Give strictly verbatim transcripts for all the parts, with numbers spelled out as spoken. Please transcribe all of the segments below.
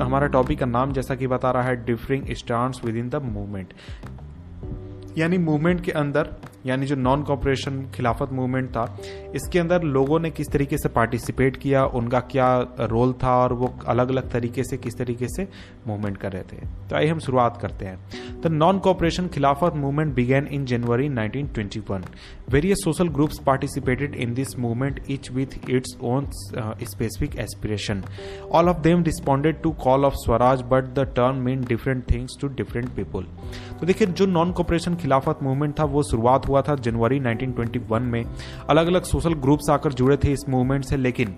हमारा टॉपिक का नाम जैसा कि बता रहा है differing stance within the movement, यानी मूवमेंट के अंदर, यानी जो नॉन कॉपरेशन खिलाफत मूवमेंट था इसके अंदर लोगों ने किस तरीके से पार्टिसिपेट किया, उनका क्या रोल था और वो अलग अलग तरीके से किस तरीके से मूवमेंट कर रहे थे। तो आइए हम शुरुआत करते हैं। The non cooperation Khilafat movement began in January nineteen twenty one. Various social groups participated in this movement each with its own specific aspiration. All of them responded to call of Swaraj but the term mean different things to different people. तो देखिए जो non cooperation Khilafat movement था वो शुरुआत हुआ था जनवरी nineteen twenty one में। अलग अलग सोशल ग्रुप्स आकर जुड़े थे इस मूवमेंट से, लेकिन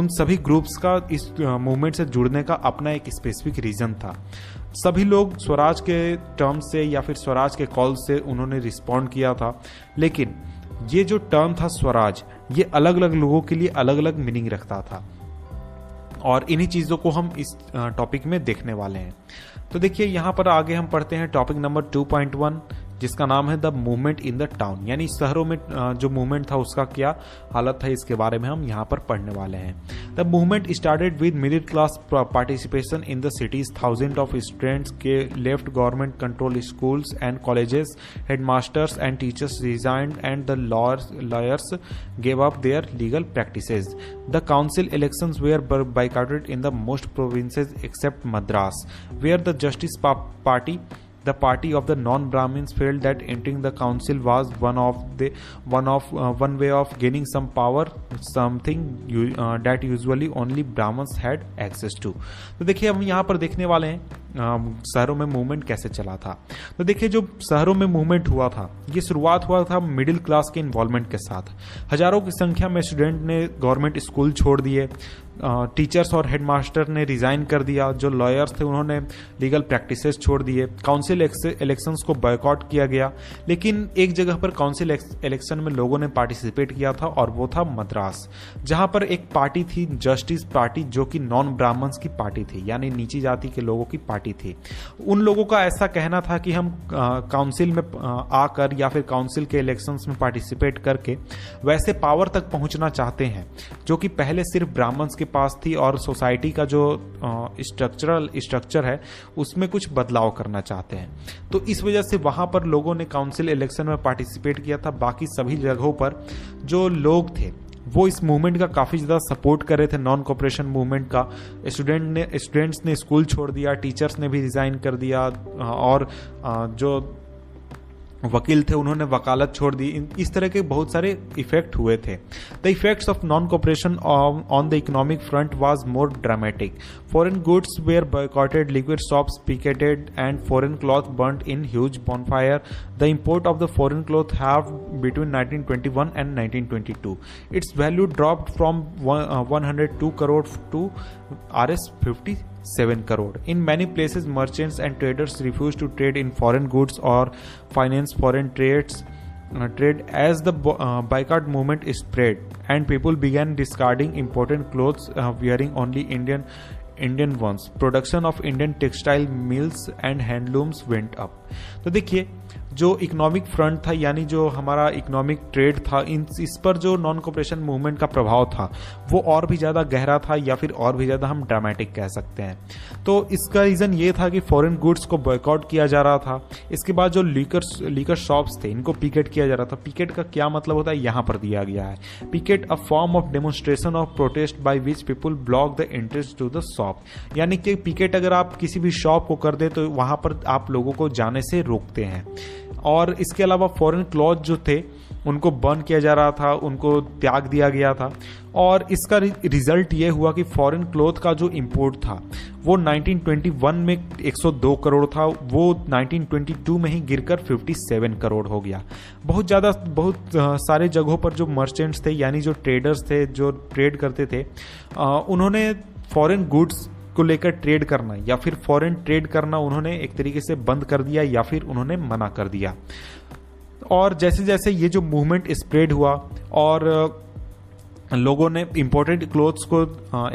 उन सभी ग्रुप्स का इस मूवमेंट से जुड़ने का अपना एक स्पेसिफिक रीजन था। सभी लोग स्वराज के टर्म से या फिर स्वराज के कॉल से उन्होंने रिस्पॉन्ड किया था, लेकिन ये जो टर्म था स्वराज, ये अलग अलग लोगों के लिए अलग अलग मीनिंग रखता था और इन्हीं चीज़ों को हम इस टॉपिक में देखने वाले हैं। तो देखिए यहाँ पर आगे हम पढ़ते हैं topic number two point one, जिसका नाम है the movement in the town, यानी शहरों में जो मूवमेंट था उसका क्या हालत था, इसके बारे में हम यहाँ पर पढ़ने वाले हैं। The movement started with middle class participation in the cities. Thousand of students के left government control schools and colleges, headmasters and teachers resigned and the lawyers gave up their legal practices. The council elections were boycotted in the most provinces except Madras, where the justice party The party of the non-Brahmins felt that entering the council was one of the one of uh, one way of gaining some power, something you, uh, that usually only Brahmins had access to. तो देखिए हम यहाँ पर देखने वाले हैं शहरों में मूवमेंट कैसे चला था। तो देखिए जो शहरों में मूवमेंट हुआ था, ये शुरुआत हुआ था मिडिल क्लास के इन्वॉल्वमेंट के साथ। हजारों की संख्या में स्टूडेंट ने गवर्नमेंट स्कूल छोड़ दिए, टीचर्स और हेडमास्टर ने रिज़ाइन कर दिया, जो लॉयर्स थे उन्होंने लीगल प्रैक्टिसेस छोड़ दिए, काउंसिल इलेक्शंस को बॉयकॉट किया गया। लेकिन एक जगह पर काउंसिल इलेक्शन में लोगों ने पार्टिसिपेट किया था और वो था मद्रास, जहाँ पर एक पार्टी थी जस्टिस पार्टी, जो कि नॉन ब्राह्मण्स की पार्टी थी, यानी नीची जाति के लोगों की पार्टी थी। उन लोगों का ऐसा कहना था कि हम काउंसिल में आकर या फिर काउंसिल के इलेक्शंस में पार्टिसिपेट करके वैसे पावर तक पहुंचना चाहते हैं जो कि पहले सिर्फ ब्राह्मण्स के पास थी, और सोसाइटी का जो स्ट्रक्चरल स्ट्रक्चर है उसमें कुछ बदलाव करना चाहते हैं। तो इस वजह से वहां पर लोगों ने काउंसिल इलेक्शन में पार्टिसिपेट किया था। बाकी सभी जगहों पर जो लोग थे वो इस मूवमेंट का काफ़ी ज़्यादा सपोर्ट कर रहे थे, नॉन कॉपरेशन मूवमेंट का। स्टूडेंट ने स्टूडेंट्स ने स्कूल छोड़ दिया, टीचर्स ने भी रिज़ाइन कर दिया, और जो वकील थे उन्होंने वकालत छोड़ दी। इस तरह के बहुत सारे इफेक्ट हुए थे। The effects of non cooperation on the economic front was more dramatic. Foreign goods were boycotted, liquid shops picketed and foreign cloth burned in huge bonfire. The import of the foreign cloth have between nineteen twenty one and nineteen twenty two its value dropped from one hundred two crore to RS fifty seven crore. In many places merchants and traders refuse to trade in foreign goods और finance foreign trades trade as the boycott movement spread and people began discarding important clothes wearing only Indian Indian ones. Production of Indian textile mills and handlooms went up. तो देखिए जो economic front था, यानी जो हमारा economic trade था, इन इस पर जो नॉन कॉपरेशन मूवमेंट का प्रभाव था वो और भी ज़्यादा गहरा था, या फिर और भी ज़्यादा हम ड्रामेटिक कह सकते हैं। तो इसका रीज़न ये था कि फॉरेन गुड्स को बॉयकॉट किया जा रहा था। इसके बाद जो लीकर्स लीकर शॉप्स थे इनको पिकेट किया जा रहा था। पिकेट का क्या मतलब होता है यहाँ पर दिया गया है। Picket a form of demonstration of protest by which people block the entrance to the shop, यानी कि पिकेट अगर आप किसी भी शॉप को कर दे तो वहाँ पर आप लोगों को जाने से रोकते हैं। और इसके अलावा फॉरेन क्लॉथ जो थे उनको बर्न किया जा रहा था, उनको त्याग दिया गया था। और इसका रिजल्ट ये हुआ कि फॉरेन क्लॉथ का जो इंपोर्ट था वो नाइनटीन ट्वेंटी वन में एक सौ दो करोड़ था, वो नाइनटीन ट्वेंटी टू में ही गिरकर फिफ्टी सेवन करोड़ हो गया। बहुत ज़्यादा बहुत सारे जगहों पर जो मर्चेंट्स थे, यानी जो ट्रेडर्स थे, जो ट्रेड करते थे, उन्होंने फॉरेन गुड्स को लेकर ट्रेड करना या फिर फॉरेन ट्रेड करना उन्होंने एक तरीके से बंद कर दिया या फिर उन्होंने मना कर दिया। और जैसे जैसे ये जो मूवमेंट स्प्रेड हुआ और लोगों ने इम्पोर्टेड क्लोथ्स को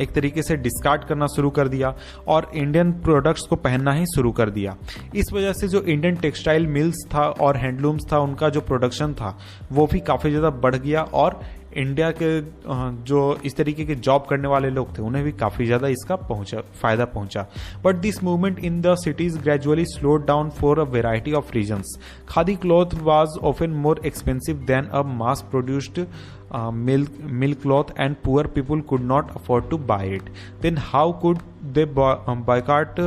एक तरीके से डिस्कार्ड करना शुरू कर दिया और इंडियन प्रोडक्ट्स को पहनना ही शुरू कर दिया। इस वजह से जो इंडियन टेक्सटाइल मिल्स था और हैंडलूम्स था, उनका जो प्रोडक्शन था वो भी काफ़ी ज़्यादा बढ़ गया और इंडिया के जो इस तरीके के जॉब करने वाले लोग थे उन्हें भी काफ़ी ज़्यादा इसका पहुंचा फ़ायदा पहुंचा। But this movement in the cities gradually slowed down for a variety of reasons. Khadi cloth was often more expensive than a mass produced milk milk cloth and poor people could not afford to buy it. Then how could they boycott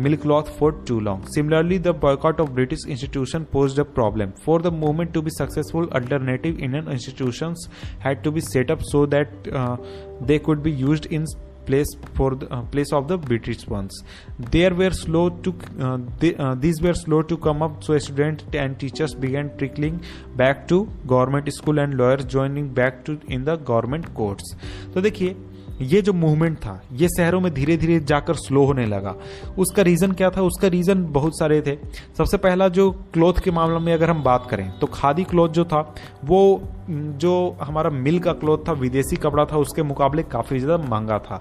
milk cloth for too long. Similarly the boycott of British institution posed a problem. For the movement to be successful alternative Indian institutions had to be set up so that they could be used in place for the uh, place of the British ones. They were slow to uh, they, uh, these were slow to come up, so students and teachers began trickling back to government school and lawyers joining back to in the government courts. तो देखिए ये जो movement था ये शहरों में धीरे धीरे जाकर स्लो होने लगा। उसका रीज़न क्या था? उसका रीज़न बहुत सारे थे। सबसे पहला जो क्लॉथ के मामले में अगर हम बात करें तो खादी क्लॉथ जो था वो जो हमारा मिल का क्लॉथ था, विदेशी कपड़ा था, उसके मुकाबले काफ़ी ज़्यादा महंगा था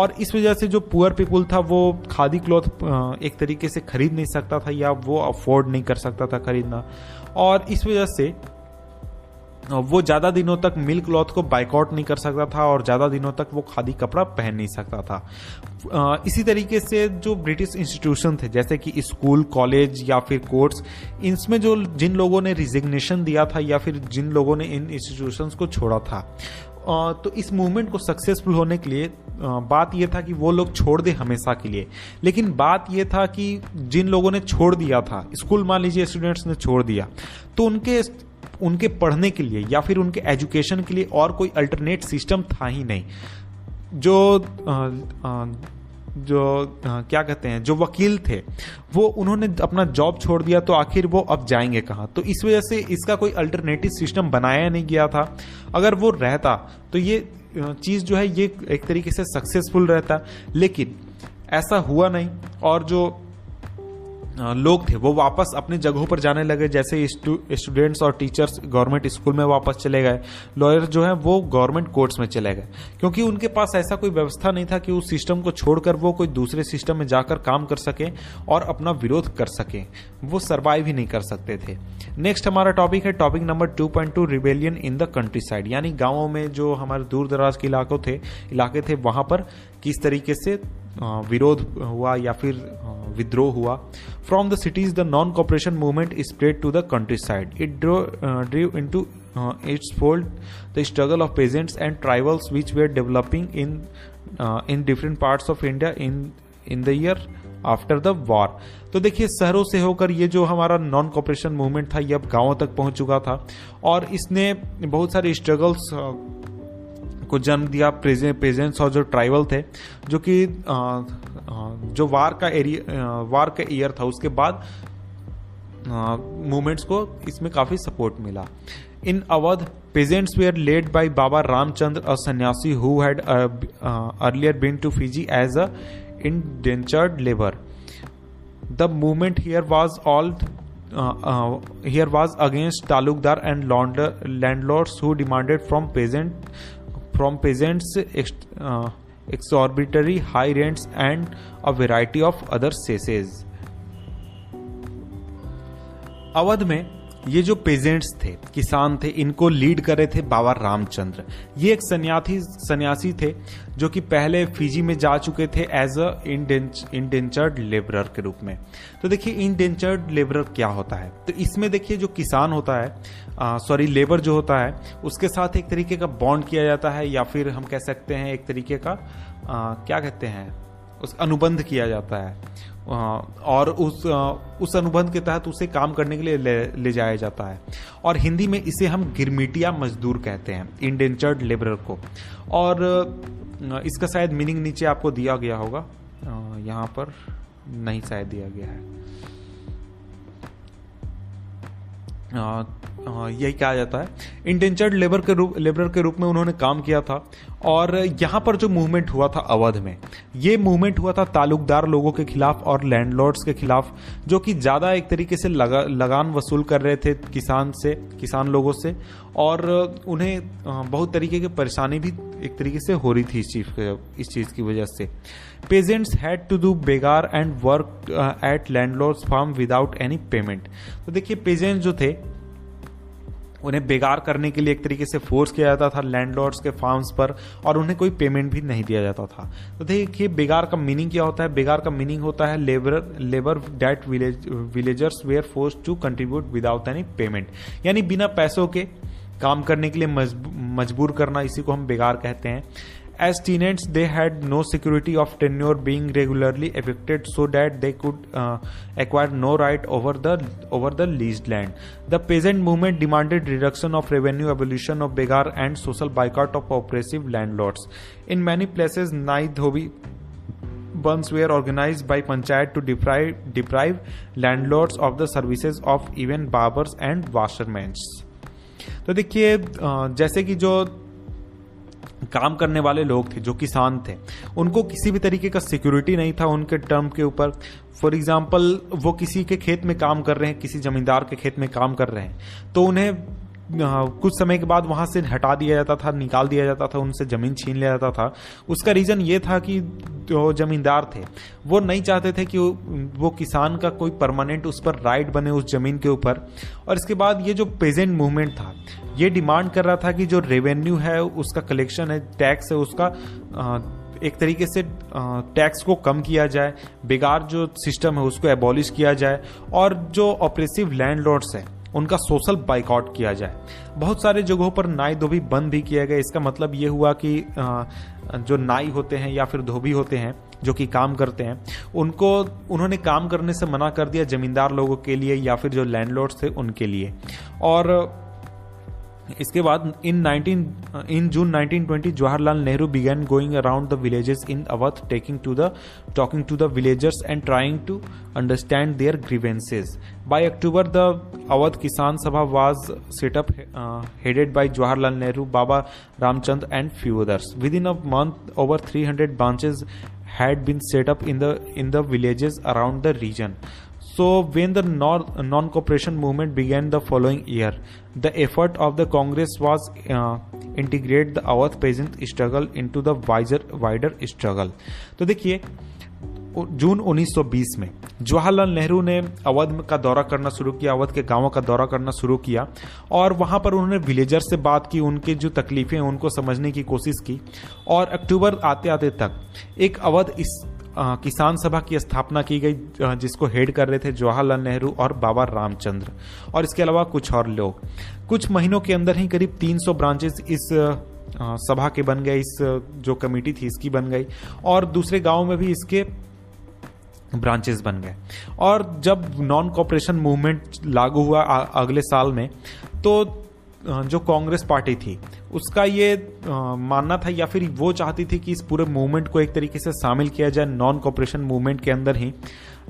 और इस वजह से जो पुअर पीपुल था वो खादी क्लॉथ एक तरीके से खरीद नहीं सकता था या वो अफोर्ड नहीं कर सकता था खरीदना, और इस वजह से वो ज़्यादा दिनों तक मिल्क क्लॉथ को बाइकआउट नहीं कर सकता था और ज़्यादा दिनों तक वो खादी कपड़ा पहन नहीं सकता था। इसी तरीके से जो ब्रिटिश इंस्टीट्यूशन थे जैसे कि स्कूल, कॉलेज या फिर कोर्ट्स, इसमें जो जिन लोगों ने रिजिग्नेशन दिया था या फिर जिन लोगों ने इन इंस्टीट्यूशंस को छोड़ा था, तो इस मूवमेंट को सक्सेसफुल होने के लिए बात यह था कि वो लोग छोड़ दे हमेशा के लिए। लेकिन बात यह था कि जिन लोगों ने छोड़ दिया था, स्कूल मान लीजिए स्टूडेंट्स ने छोड़ दिया, तो उनके उनके पढ़ने के लिए या फिर उनके एजुकेशन के लिए और कोई अल्टरनेट सिस्टम था ही नहीं। जो आ, आ, जो आ, क्या कहते हैं जो वकील थे वो उन्होंने अपना जॉब छोड़ दिया तो आखिर वो अब जाएंगे कहाँ? तो इस वजह से इसका कोई अल्टरनेटिव सिस्टम बनाया नहीं गया था। अगर वो रहता तो ये चीज़ जो है ये एक तरीके से सक्सेसफुल रहता, लेकिन ऐसा हुआ नहीं और जो लोग थे वो वापस अपने जगहों पर जाने लगे। जैसे स्टूडेंट्स और टीचर्स गवर्नमेंट स्कूल में वापस चले गए, लॉयर जो हैं वो गवर्नमेंट कोर्ट्स में चले गए, क्योंकि उनके पास ऐसा कोई व्यवस्था नहीं था कि उस सिस्टम को छोड़कर वो कोई दूसरे सिस्टम में जाकर काम कर सकें और अपना विरोध कर सकें। वो सर्वाइव ही नहीं कर सकते थे। नेक्स्ट हमारा टॉपिक है topic number two point two rebellion in the countryside, यानी गाँवों में जो हमारे दूर दराज के इलाकों थे इलाके थे वहाँ पर किस तरीके से विरोध हुआ या फिर विद्रोह हुआ। From the cities, the non-cooperation movement spread to the countryside. It drew, uh, drew into uh, its fold the struggle of peasants and tribals, which were developing in uh, in different parts of India in in the year after the war. तो देखिए शहरों से होकर ये जो हमारा non cooperation movement था ये अब गाँवों तक पहुँच चुका था और इसने बहुत सारे स्ट्रगल्स को जन्म दिया। पेजेंट्स और जो ट्राइबल थे जो कि जो वार का एरिया वार का ईयर था उसके बाद मूवमेंट्स को इसमें काफ़ी सपोर्ट मिला। इन Awadh peasants were led by Baba Ramchandra, a सन्यासी who had earlier been to Fiji as a indentured labor. The movement here was all Uh, uh, here was against talukdar and landlords who demanded from peasant from peasants ex, uh, exorbitantly high rents and a variety of other cesses. Awadh में ये जो pageants थे, किसान थे, इनको lead कर रहे थे बाबा रामचंद्र। ये एक सन्यासी सन्यासी थे जो कि पहले फिजी में जा चुके थे एज अ इंडेंचर्ड लेबरर के रूप में। तो देखिए इंडेंचर्ड लेबरर क्या होता है? तो इसमें देखिए जो किसान होता है, सॉरी लेबर जो होता है, उसके साथ एक तरीके का बॉन्ड किया जाता है या फिर हम कह सकते हैं एक तरीके का आ, क्या कहते हैं उस अनुबंध किया जाता है और उस उस अनुबंध के तहत उसे काम करने के लिए ले, ले जाया जाता है। और हिंदी में इसे हम गिरमिटिया मजदूर कहते हैं, इंडेंचर्ड लेबरर को। और इसका शायद मीनिंग नीचे आपको दिया गया होगा, यहाँ पर नहीं शायद दिया गया है। यही कहा जाता है इंडेंचर्ड लेबर के रूप लेबर के रूप में उन्होंने काम किया था। और यहाँ पर जो मूवमेंट हुआ था अवध में, ये मूवमेंट हुआ था तालुकदार लोगों के खिलाफ और लैंडलॉर्ड्स के खिलाफ जो कि ज़्यादा एक तरीके से लगा लगान वसूल कर रहे थे किसान से किसान लोगों से, और उन्हें बहुत तरीके की परेशानी भी एक तरीके से हो रही थी इस चीज़ इस चीज़ की वजह से। Peasants had to do begar and work at landlords farm without any payment. तो देखिए पेजेंट्स जो थे उन्हें बेगार करने के लिए एक तरीके से फोर्स किया जाता था लैंडलॉर्ड्स के फार्म्स पर, और उन्हें कोई पेमेंट भी नहीं दिया जाता था। तो देखिए बेगार का मीनिंग क्या होता है। बेगार का मीनिंग होता है labour labour that village villagers were force to contribute without any payment, यानी बिना पैसों के काम करने के लिए मजबूर करना, इसी को हम बेगार कहते हैं। As tenants, they had no security of tenure, being regularly evicted so that they could uh, acquire no right over the over the leased land. The peasant movement demanded reduction of revenue, abolition of begar, and social boycott of oppressive landlords. In many places, nai dhobi bunds were organized by panchayat to deprive deprive landlords of the services of even barbers and washermen. तो देखिए जैसे कि जो काम करने वाले लोग थे, जो किसान थे, उनको किसी भी तरीके का सिक्योरिटी नहीं था उनके टर्म के ऊपर। फॉर एग्जाम्पल वो किसी के खेत में काम कर रहे हैं, किसी जमींदार के खेत में काम कर रहे हैं, तो उन्हें कुछ समय के बाद वहां से हटा दिया जाता था, निकाल दिया जाता था, उनसे जमीन छीन लिया जाता था। उसका रीज़न ये था कि जो जमींदार थे वो नहीं चाहते थे कि वो किसान का कोई परमानेंट उस पर राइट बने उस ज़मीन के ऊपर। और इसके बाद ये जो पेजेंट मूवमेंट था ये डिमांड कर रहा था कि जो रेवेन्यू है उसका कलेक्शन है, टैक्स है, उसका आ, एक तरीके से टैक्स को कम किया जाए, बेगार जो सिस्टम है उसको एबॉलिश किया जाए, और जो ऑपरेसिव लैंडलॉर्ड्स हैं उनका सोशल बाइकआउट किया जाए। बहुत सारे जगहों पर नाई धोबी बंद भी किया गया। इसका मतलब ये हुआ कि जो नाई होते हैं या फिर धोबी होते हैं जो कि काम करते हैं, उनको उन्होंने काम करने से मना कर दिया जमींदार लोगों के लिए या फिर जो लैंडलॉर्ड्स थे उनके लिए। और इसके बाद in nineteen in June nineteen twenty Jawaharlal Nehru began going around the villages in Awadh taking to the talking to the villagers and trying to understand their grievances. By October the Awadh Kisan Sabha was set up headed by Jawaharlal Nehru, Baba Ramchandra and few others. Within a month over three hundred branches had been set up in the in the villages around the region. So when the non-cooperation movement began the following year, the effort of the Congress was uh, integrate the Awadh peasant struggle into the wider wider struggle. तो देखिए जून उन्नीस सौ बीस में जवाहरलाल नेहरू ने अवध का दौरा करना शुरू किया, अवध के गांवों का दौरा करना शुरू किया, और वहां पर उन्होंने विलेजर से बात की, उनके जो तकलीफें हैं उनको समझने की कोशिश की। और अक्टूबर आते आते तक एक अवध इस आ, किसान सभा की स्थापना की गई जिसको हेड कर रहे थे जवाहरलाल नेहरू और बाबा रामचंद्र और इसके अलावा कुछ और लोग। कुछ महीनों के अंदर ही करीब तीन सौ ब्रांचेस इस आ, सभा के बन गए, इस जो कमेटी थी इसकी बन गई, और दूसरे गांव में भी इसके ब्रांचेस बन गए। और जब नॉन कॉपरेशन मूवमेंट लागू हुआ आ, अगले साल में, तो जो कांग्रेस पार्टी थी उसका ये आ, मानना था या फिर वो चाहती थी कि इस पूरे मूवमेंट को एक तरीके से शामिल किया जाए नॉन कॉपरेशन मूवमेंट के अंदर ही,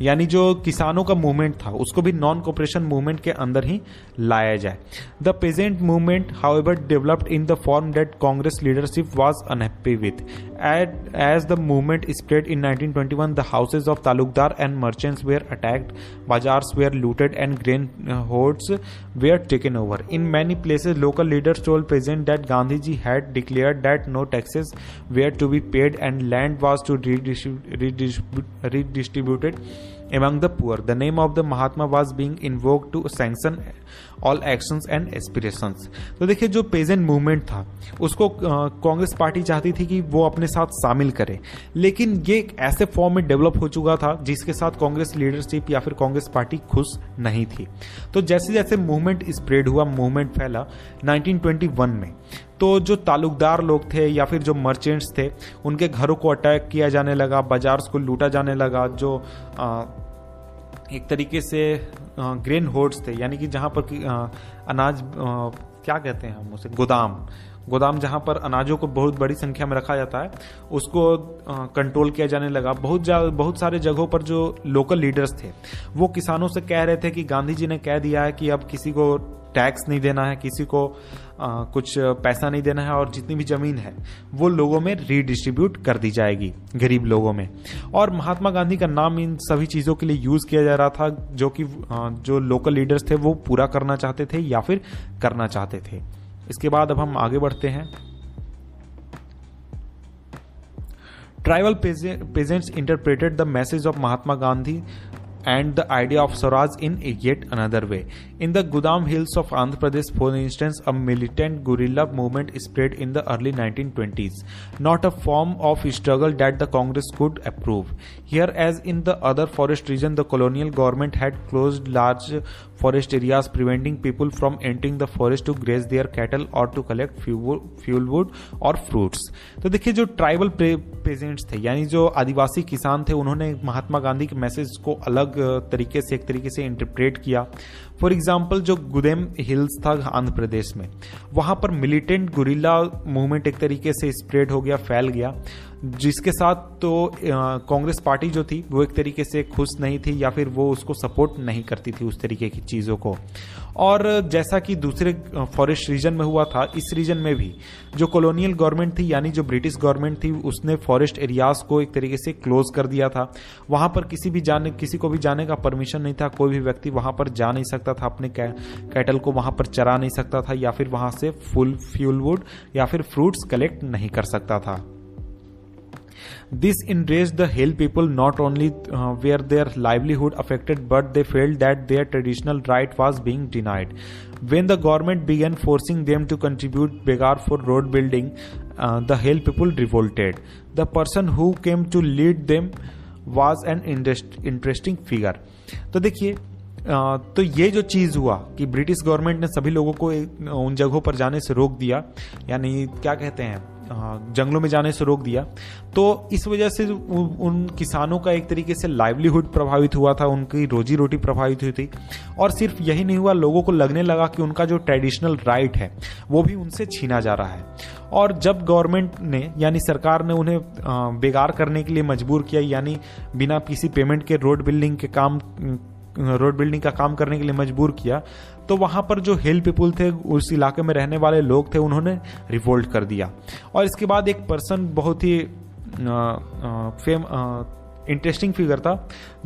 यानी जो किसानों का मूवमेंट था उसको भी नॉन कॉपरेशन मूवमेंट के अंदर ही लाया जाए। The peasant movement however developed in the form that Congress leadership was unhappy with. As the movement spread in nineteen twenty one, the houses of talukdar and merchants were attacked, bazaars were looted and grain hoards were taken over. In many places local leaders told peasant that Gandhi ji had declared that no taxes were to be paid and land was to be redistributed among the poor. The name of the Mahatma was being invoked to sanction all actions and aspirations. तो देखिए जो peasant movement था उसको Congress party चाहती थी कि वो अपने साथ शामिल करे, लेकिन ये एक ऐसे फॉर्म में डेवलप हो चुका था जिसके साथ कांग्रेस लीडरशिप या फिर कांग्रेस पार्टी खुश नहीं थी। तो जैसे जैसे मूवमेंट स्प्रेड हुआ, मूवमेंट फैला नाइनटीन ट्वेंटी वन में, तो जो तालुकदार लोग थे या फिर जो मर्चेंट्स थे उनके घरों को अटैक किया जाने लगा, बाजार्स को लूटा जाने लगा, जो आ, एक तरीके से आ, ग्रेन होर्ड्स थे, यानी कि जहाँ पर आ, अनाज आ, क्या कहते हैं हम उसे, गोदाम गोदाम जहाँ पर अनाजों को बहुत बड़ी संख्या में रखा जाता है, उसको कंट्रोल किया जाने लगा। बहुत जा, बहुत सारे जगहों पर जो लोकल लीडर्स थे वो किसानों से कह रहे थे कि गांधी जी ने कह दिया है कि अब किसी को टैक्स नहीं देना है, किसी को आ, कुछ पैसा नहीं देना है, और जितनी भी ज़मीन है वो लोगों में रीडिस्ट्रीब्यूट कर दी जाएगी गरीब लोगों में। और महात्मा गांधी का नाम इन सभी चीज़ों के लिए यूज़ किया जा रहा था जो कि आ, जो लोकल लीडर्स थे वो पूरा करना चाहते थे या फिर करना चाहते थे। इसके बाद अब हम आगे बढ़ते हैं। Tribal peasants interpreted the message of Mahatma Gandhi and the idea of Swaraj in yet another way. In the Gudem hills of Andhra Pradesh, for instance, a militant guerrilla movement spread in the early nineteen twenties, not a form of struggle that the Congress could approve. Here, as in the other forest region, the colonial government had closed large forest areas, preventing people from entering the forest to graze their cattle or to collect fuel wood और fruits. तो देखिए, जो tribal pageants थे यानी जो आदिवासी किसान थे, उन्होंने महात्मा गांधी के मैसेज को अलग तरीके से एक तरीके से इंटरप्रेट किया। फॉर एग्जाम्पल, जो गुदेम हिल्स था आंध्र प्रदेश में, वहां पर मिलिटेंट गुरिल्ला मूवमेंट एक तरीके से स्प्रेड हो गया, फैल गया, जिसके साथ तो कांग्रेस पार्टी जो थी वो एक तरीके से खुश नहीं थी या फिर वो उसको सपोर्ट नहीं करती थी उस तरीके की चीज़ों को। और जैसा कि दूसरे फॉरेस्ट रीजन में हुआ था, इस रीजन में भी जो कॉलोनियल गवर्नमेंट थी यानी जो ब्रिटिश गवर्नमेंट थी, उसने फॉरेस्ट एरियाज को एक तरीके से क्लोज कर दिया था। वहाँ पर किसी भी जाने किसी को भी जाने का परमिशन नहीं था, कोई भी व्यक्ति वहाँ पर जा नहीं सकता था, अपने कैटल को वहाँ पर चरा नहीं सकता था या फिर वहाँ से फुल फ्यूल वुड या फिर फ्रूट्स कलेक्ट नहीं कर सकता था। This enraged the hill people. Not only uh, were their livelihood affected, but they felt that their traditional right was being denied. When the government began forcing them to contribute begar for road building, uh, the hill people revolted. The person who came to lead them was an interest, interesting figure. तो देखिए, तो ये जो चीज़ हुआ कि British government ने सभी लोगों को उन जगहों पर जाने से रोक दिया, यानी क्या कहते हैं, जंगलों में जाने से रोक दिया। तो इस वजह से उन किसानों का एक तरीके से लाइवलीहुड प्रभावित हुआ था, उनकी रोजी रोटी प्रभावित हुई थी। और सिर्फ यही नहीं हुआ, लोगों को लगने लगा कि उनका जो ट्रेडिशनल राइट है वो भी उनसे छीना जा रहा है। और जब गवर्नमेंट ने यानी सरकार ने उन्हें बेगार करने के लिए मजबूर किया, यानी बिना किसी पेमेंट के रोड बिल्डिंग के काम रोड बिल्डिंग का काम करने के लिए मजबूर किया, तो वहाँ पर जो हिल पीपुल थे, उस इलाके में रहने वाले लोग थे, उन्होंने रिवोल्ट कर दिया। और इसके बाद एक पर्सन बहुत ही फेम इंटरेस्टिंग फिगर था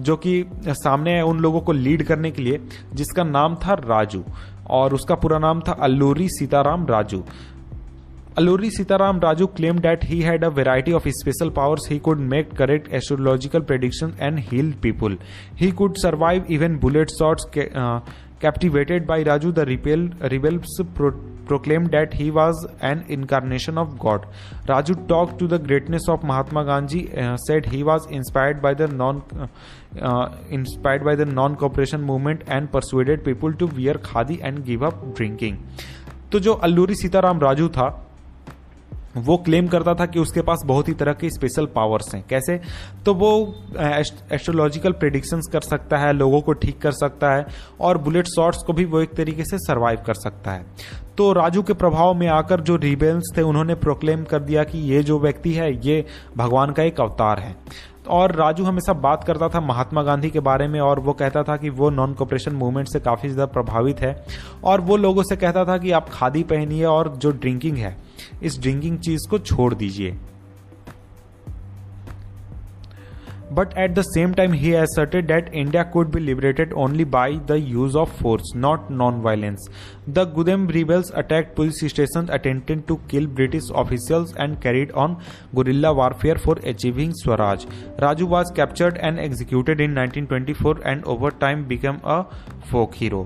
जो कि सामने आया उन लोगों को लीड करने के लिए, जिसका नाम था राजू और उसका पूरा नाम था Alluri Sitaram Raju. Alluri Sitaram Raju claimed that he had a variety of special powers. He could make correct astrological predictions and heal people. He could survive even bullet shots. Uh, captivated by Raju, the rebel, rebels pro- proclaimed that he was an incarnation of God. Raju talked to the greatness of Mahatma Gandhi. Uh, said he was inspired by the non, uh, uh, inspired by the non-cooperation movement and persuaded people to wear khadi and give up drinking. तो जो Alluri Sitaram Raju था, वो claim करता था कि उसके पास बहुत ही तरह के स्पेशल पावर्स हैं। कैसे? तो वो एस्ट्रोलॉजिकल प्रेडिक्शंस कर सकता है, लोगों को ठीक कर सकता है और बुलेट शॉट्स को भी वो एक तरीके से सर्वाइव कर सकता है। तो राजू के प्रभाव में आकर जो रिबेल्स थे, उन्होंने प्रोक्लेम कर दिया कि ये जो व्यक्ति है ये भगवान का एक अवतार है। और राजू हमेशा बात करता था महात्मा गांधी के बारे में और वो कहता था कि वो नॉन कॉपरेशन मूवमेंट से काफ़ी ज़्यादा प्रभावित है। और वो लोगों से कहता था कि आप खादी पहनिए और जो ड्रिंकिंग है, इस ड्रिंकिंग चीज़ को छोड़ दीजिए। But at the same time, he asserted that India could be liberated only by the use of force, not non-violence. The Gudem rebels attacked police stations, attempted to kill British officials, and carried on guerrilla warfare for achieving Swaraj. Raju was captured and executed in nineteen twenty-four, and over time became a folk hero.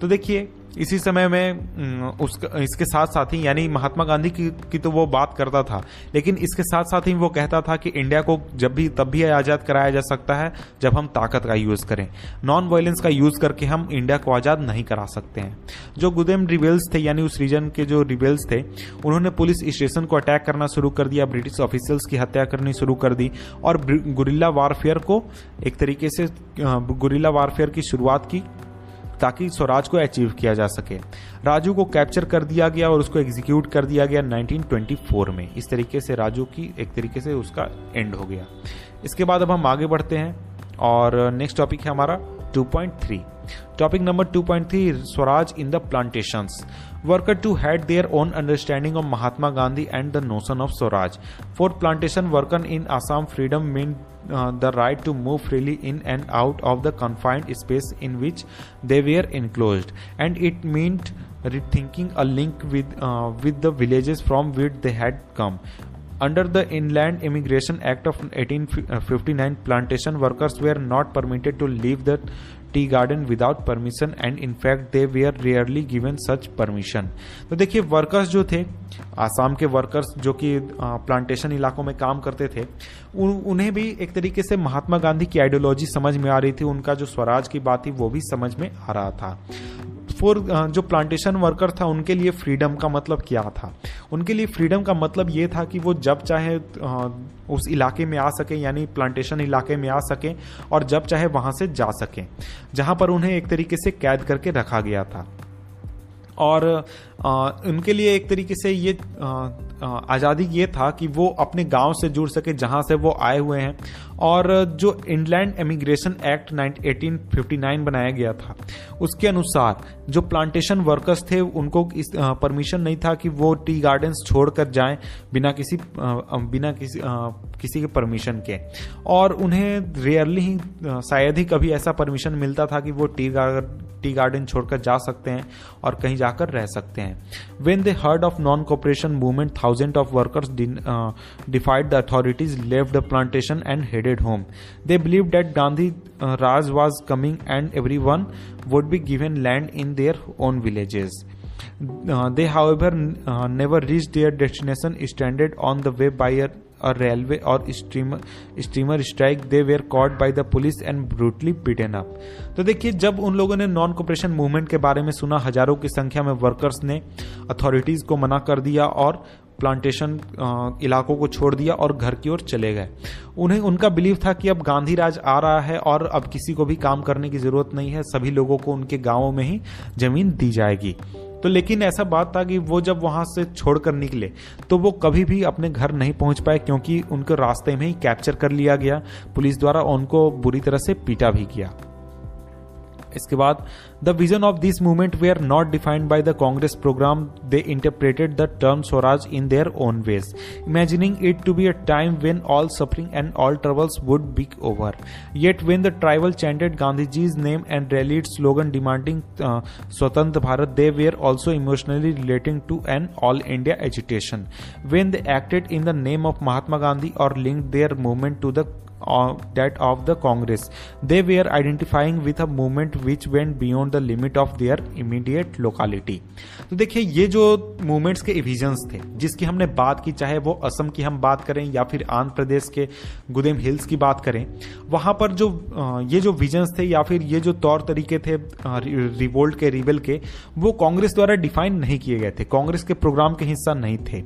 तो देखिए, इसी समय में उसका इसके साथ साथ ही यानी महात्मा गांधी की, की तो वो बात करता था, लेकिन इसके साथ साथ ही वो कहता था कि इंडिया को जब भी तब भी आज़ाद कराया जा सकता है जब हम ताकत का यूज़ करें, नॉन वायलेंस का यूज़ करके हम इंडिया को आज़ाद नहीं करा सकते हैं। जो गुदेम रिबेल्स थे यानी उस रीजन के जो रिबेल्स थे, उन्होंने पुलिस स्टेशन को अटैक करना शुरू कर दिया, ब्रिटिश ऑफिसर्स की हत्या करनी शुरू कर दी और गुरिल्ला वारफेयर को एक तरीके से गुरिल्ला वारफेयर की शुरुआत की ताकि स्वराज को अचीव किया जा सके। राजू को कैप्चर कर दिया गया और उसको एग्जीक्यूट कर दिया गया नाइनटीन ट्वेंटी फोर में। इस तरीके से राजू की एक तरीके से उसका एंड हो गया। इसके बाद अब हम आगे बढ़ते हैं और नेक्स्ट टॉपिक है हमारा two point three. Topic number two point three, Swaraj in the plantations. Worker too had their own understanding of Mahatma Gandhi and the notion of Swaraj. For plantation worker in Assam, freedom meant uh, the right to move freely in and out of the confined space in which they were enclosed, and it meant rethinking a link with uh, with the villages from which they had come. Under the Inland Immigration Act of eighteen fifty-nine, plantation workers were not permitted to leave the tea garden without permission and in fact they were rarely given such permission. तो देखिए workers जो थे आसाम के workers जो कि plantation इलाकों में काम करते थे उन, उन्हें भी एक तरीके से महात्मा गांधी की आइडियोलॉजी समझ में आ रही थी, उनका जो स्वराज की बात थी वो भी समझ में आ रहा था। फॉर जो प्लांटेशन वर्कर था उनके लिए फ्रीडम का मतलब क्या था? उनके लिए फ्रीडम का मतलब ये था कि वो जब चाहे उस इलाके में आ सकें, यानी प्लांटेशन इलाके में आ सकें और जब चाहे वहाँ से जा सकें, जहाँ पर उन्हें एक तरीके से कैद करके रखा गया था। और आ, उनके लिए एक तरीके से ये आज़ादी ये था कि वो अपने गांव से जुड़ सके जहां से वो आए हुए हैं। और जो inland immigration act eighteen fifty nine बनाया गया था उसके अनुसार जो प्लांटेशन वर्कर्स थे उनको इस परमिशन नहीं था कि वो टी गार्डन्स छोड़कर जाएं बिना किसी बिना किसी आ, किसी के परमिशन के। और उन्हें रेयरली ही शायद ही कभी ऐसा परमिशन मिलता था कि वो टी गार्डन टी गार्डन छोड़कर जा सकते हैं और कहीं जाकर रह सकते हैं। When they heard of non-cooperation movement, thousands of workers defied the authorities, left the plantation and headed home. They believed that Gandhi Raj was coming and everyone would be given land in their own villages. They, however, never reached their destination, stranded on the way by a a railway or steamer steamer strike. They were caught by the police and brutally beaten up. तो देखिए जब उन लोगों ने non cooperation movement के बारे में सुना, हजारों की संख्या में वर्कर्स ने अथॉरिटीज़ को मना कर दिया और प्लांटेशन इलाकों को छोड़ दिया और घर की ओर चले गए। उन्हें उनका बिलीव था कि अब गांधी राज आ रहा है और अब किसी को भी काम करने की ज़रूरत नहीं है, सभी लोगों को उनके गाँवों में ही ज़मीन दी जाएगी। तो लेकिन ऐसा बात था कि वो जब वहाँ से छोड़कर निकले तो वो कभी भी अपने घर नहीं पहुँच पाए क्योंकि उनको रास्ते में ही कैप्चर कर लिया गया, पुलिस द्वारा उनको बुरी तरह से पीटा भी गया। इसके बाद the vision of this movement way are not defined by the Congress programme, they interpreted the term Swaraj in their own ways, imagining it to be a time when all suffering and all troubles would be over. Yet when the tribal chanted Gandhiji's name and rallied slogan demanding स्वतंत्र Bharat, they were also emotionally relating to an all India agitation. When they acted in the name of Mahatma Gandhi और linked their movement to the Of that of the Congress, they were identifying with a movement which went beyond the limit of their immediate locality. तो देखिए ये जो movements के visions थे जिसकी हमने बात की, चाहे वो असम की हम बात करें या फिर आंध्र प्रदेश के गुदेम हिल्स की बात करें, वहाँ पर जो ये जो विजन्स थे या फिर ये जो तौर तरीके थे रिवोल्ट के, रिबेल के, वो कांग्रेस द्वारा डिफाइन नहीं किए गए थे, कांग्रेस के प्रोग्राम के हिस्सा नहीं थे।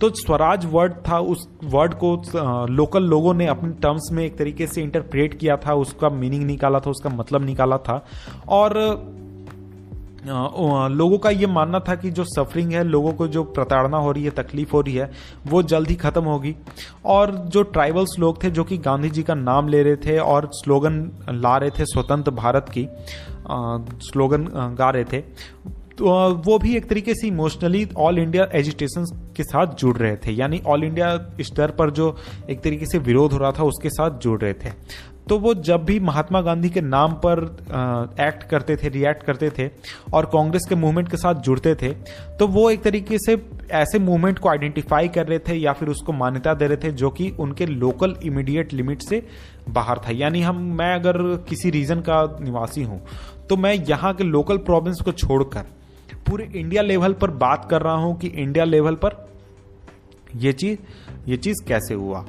तो स्वराज वर्ड था, उस वर्ड को लोकल लोगों ने अपने टर्म्स एक तरीके से इंटरप्रेट किया था, उसका मीनिंग निकाला था, उसका मतलब निकाला था। और लोगों का ये मानना था कि जो सफरिंग है, लोगों को जो प्रताड़ना हो रही है, तकलीफ हो रही है, वो जल्द ही खत्म होगी। और जो ट्राइबल्स लोग थे जो कि गांधी जी का नाम ले रहे थे और स्लोगन ला रहे थे, स्वतंत्र भारत की स्लोगन गा रहे थे, तो वो भी एक तरीके से इमोशनली ऑल इंडिया एजिटेशन के साथ जुड़ रहे थे, यानी ऑल इंडिया स्तर पर जो एक तरीके से विरोध हो रहा था उसके साथ जुड़ रहे थे। तो वो जब भी महात्मा गांधी के नाम पर एक्ट करते थे, रिएक्ट करते थे और कांग्रेस के मूवमेंट के साथ जुड़ते थे, तो वो एक तरीके से ऐसे मूवमेंट को आइडेंटिफाई कर रहे थे या फिर उसको मान्यता दे रहे थे जो कि उनके लोकल इमीडिएट लिमिट से बाहर था। यानी हम मैं अगर किसी रीजन का निवासी हूँ तो मैं यहाँ के लोकल प्रॉब्लम्स को छोड़कर पूरे इंडिया लेवल पर बात कर रहा हूं कि इंडिया लेवल पर ये चीज ये चीज कैसे हुआ।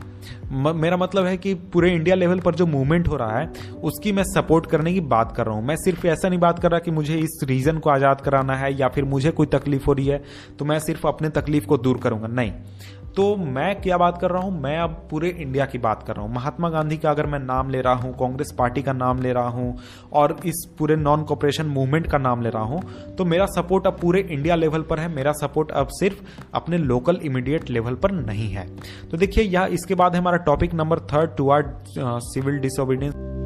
म, मेरा मतलब है कि पूरे इंडिया लेवल पर जो मूवमेंट हो रहा है उसकी मैं सपोर्ट करने की बात कर रहा हूं। मैं सिर्फ ऐसा नहीं बात कर रहा कि मुझे इस रीजन को आज़ाद कराना है या फिर मुझे कोई तकलीफ हो रही है तो मैं सिर्फ अपने तकलीफ को दूर करूंगा, नहीं। तो मैं क्या बात कर रहा हूँ, मैं अब पूरे इंडिया की बात कर रहा हूँ। महात्मा गांधी का अगर मैं नाम ले रहा हूँ, कांग्रेस पार्टी का नाम ले रहा हूँ और इस पूरे नॉन कोऑपरेशन मूवमेंट का नाम ले रहा हूँ, तो मेरा सपोर्ट अब पूरे इंडिया लेवल पर है, मेरा सपोर्ट अब सिर्फ अपने लोकल इमीडिएट लेवल पर नहीं है। तो देखिए यह इसके बाद हमारा topic number third, toward civil disobedience.